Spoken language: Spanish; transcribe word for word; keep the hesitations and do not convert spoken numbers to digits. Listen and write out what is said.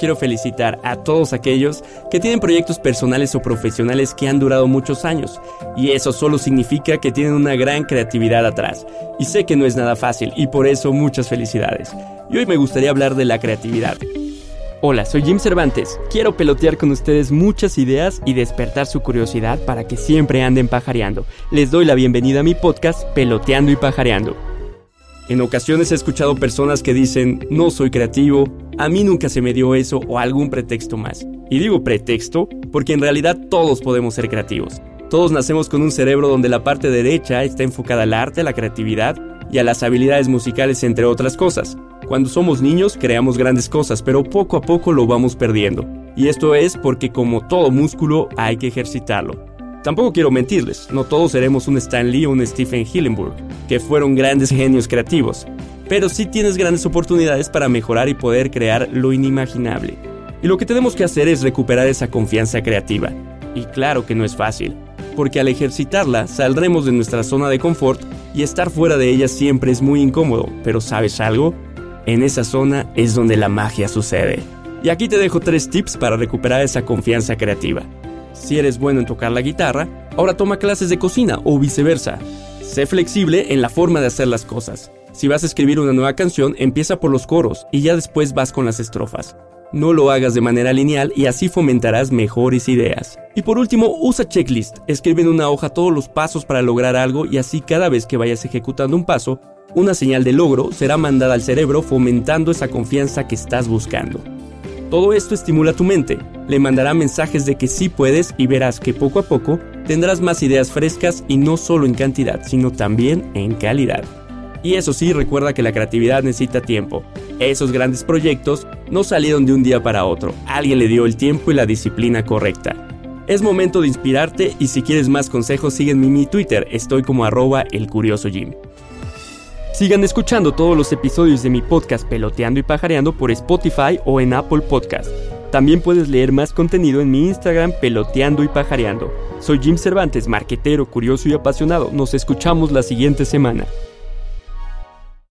quiero felicitar a todos aquellos que tienen proyectos personales o profesionales que han durado muchos años, y eso solo significa que tienen una gran creatividad atrás, y sé que no es nada fácil, y por eso muchas felicidades. Y hoy me gustaría hablar de la creatividad. Hola, soy Jim Cervantes. Quiero pelotear con ustedes muchas ideas y despertar su curiosidad para que siempre anden pajareando. Les doy la bienvenida a mi podcast Peloteando y Pajareando. En ocasiones he escuchado personas que dicen, no soy creativo, a mí nunca se me dio eso o algún pretexto más. Y digo pretexto porque en realidad todos podemos ser creativos. Todos nacemos con un cerebro donde la parte derecha está enfocada al arte, a la creatividad y a las habilidades musicales, entre otras cosas. Cuando somos niños creamos grandes cosas, pero poco a poco lo vamos perdiendo. Y esto es porque como todo músculo hay que ejercitarlo. Tampoco quiero mentirles, no todos seremos un Stan Lee o un Stephen Hillenburg, que fueron grandes genios creativos. Pero sí tienes grandes oportunidades para mejorar y poder crear lo inimaginable. Y lo que tenemos que hacer es recuperar esa confianza creativa. Y claro que no es fácil, porque al ejercitarla saldremos de nuestra zona de confort y estar fuera de ella siempre es muy incómodo. Pero ¿sabes algo? En esa zona es donde la magia sucede. Y aquí te dejo tres tips para recuperar esa confianza creativa. Si eres bueno en tocar la guitarra, ahora toma clases de cocina o viceversa. Sé flexible en la forma de hacer las cosas. Si vas a escribir una nueva canción, empieza por los coros y ya después vas con las estrofas. No lo hagas de manera lineal y así fomentarás mejores ideas. Y por último, usa checklist. Escribe en una hoja todos los pasos para lograr algo y así cada vez que vayas ejecutando un paso, una señal de logro será mandada al cerebro fomentando esa confianza que estás buscando. Todo esto estimula tu mente, le mandará mensajes de que sí puedes y verás que poco a poco tendrás más ideas frescas y no solo en cantidad, sino también en calidad. Y eso sí, recuerda que la creatividad necesita tiempo. Esos grandes proyectos no salieron de un día para otro, alguien le dio el tiempo y la disciplina correcta. Es momento de inspirarte y si quieres más consejos sígueme en mi Twitter, estoy como arroba elcuriosojim. Sigan escuchando todos los episodios de mi podcast Peloteando y Pajareando por Spotify o en Apple Podcast. También puedes leer más contenido en mi Instagram Peloteando y Pajareando. Soy Jim Cervantes, marquetero, curioso y apasionado. Nos escuchamos la siguiente semana.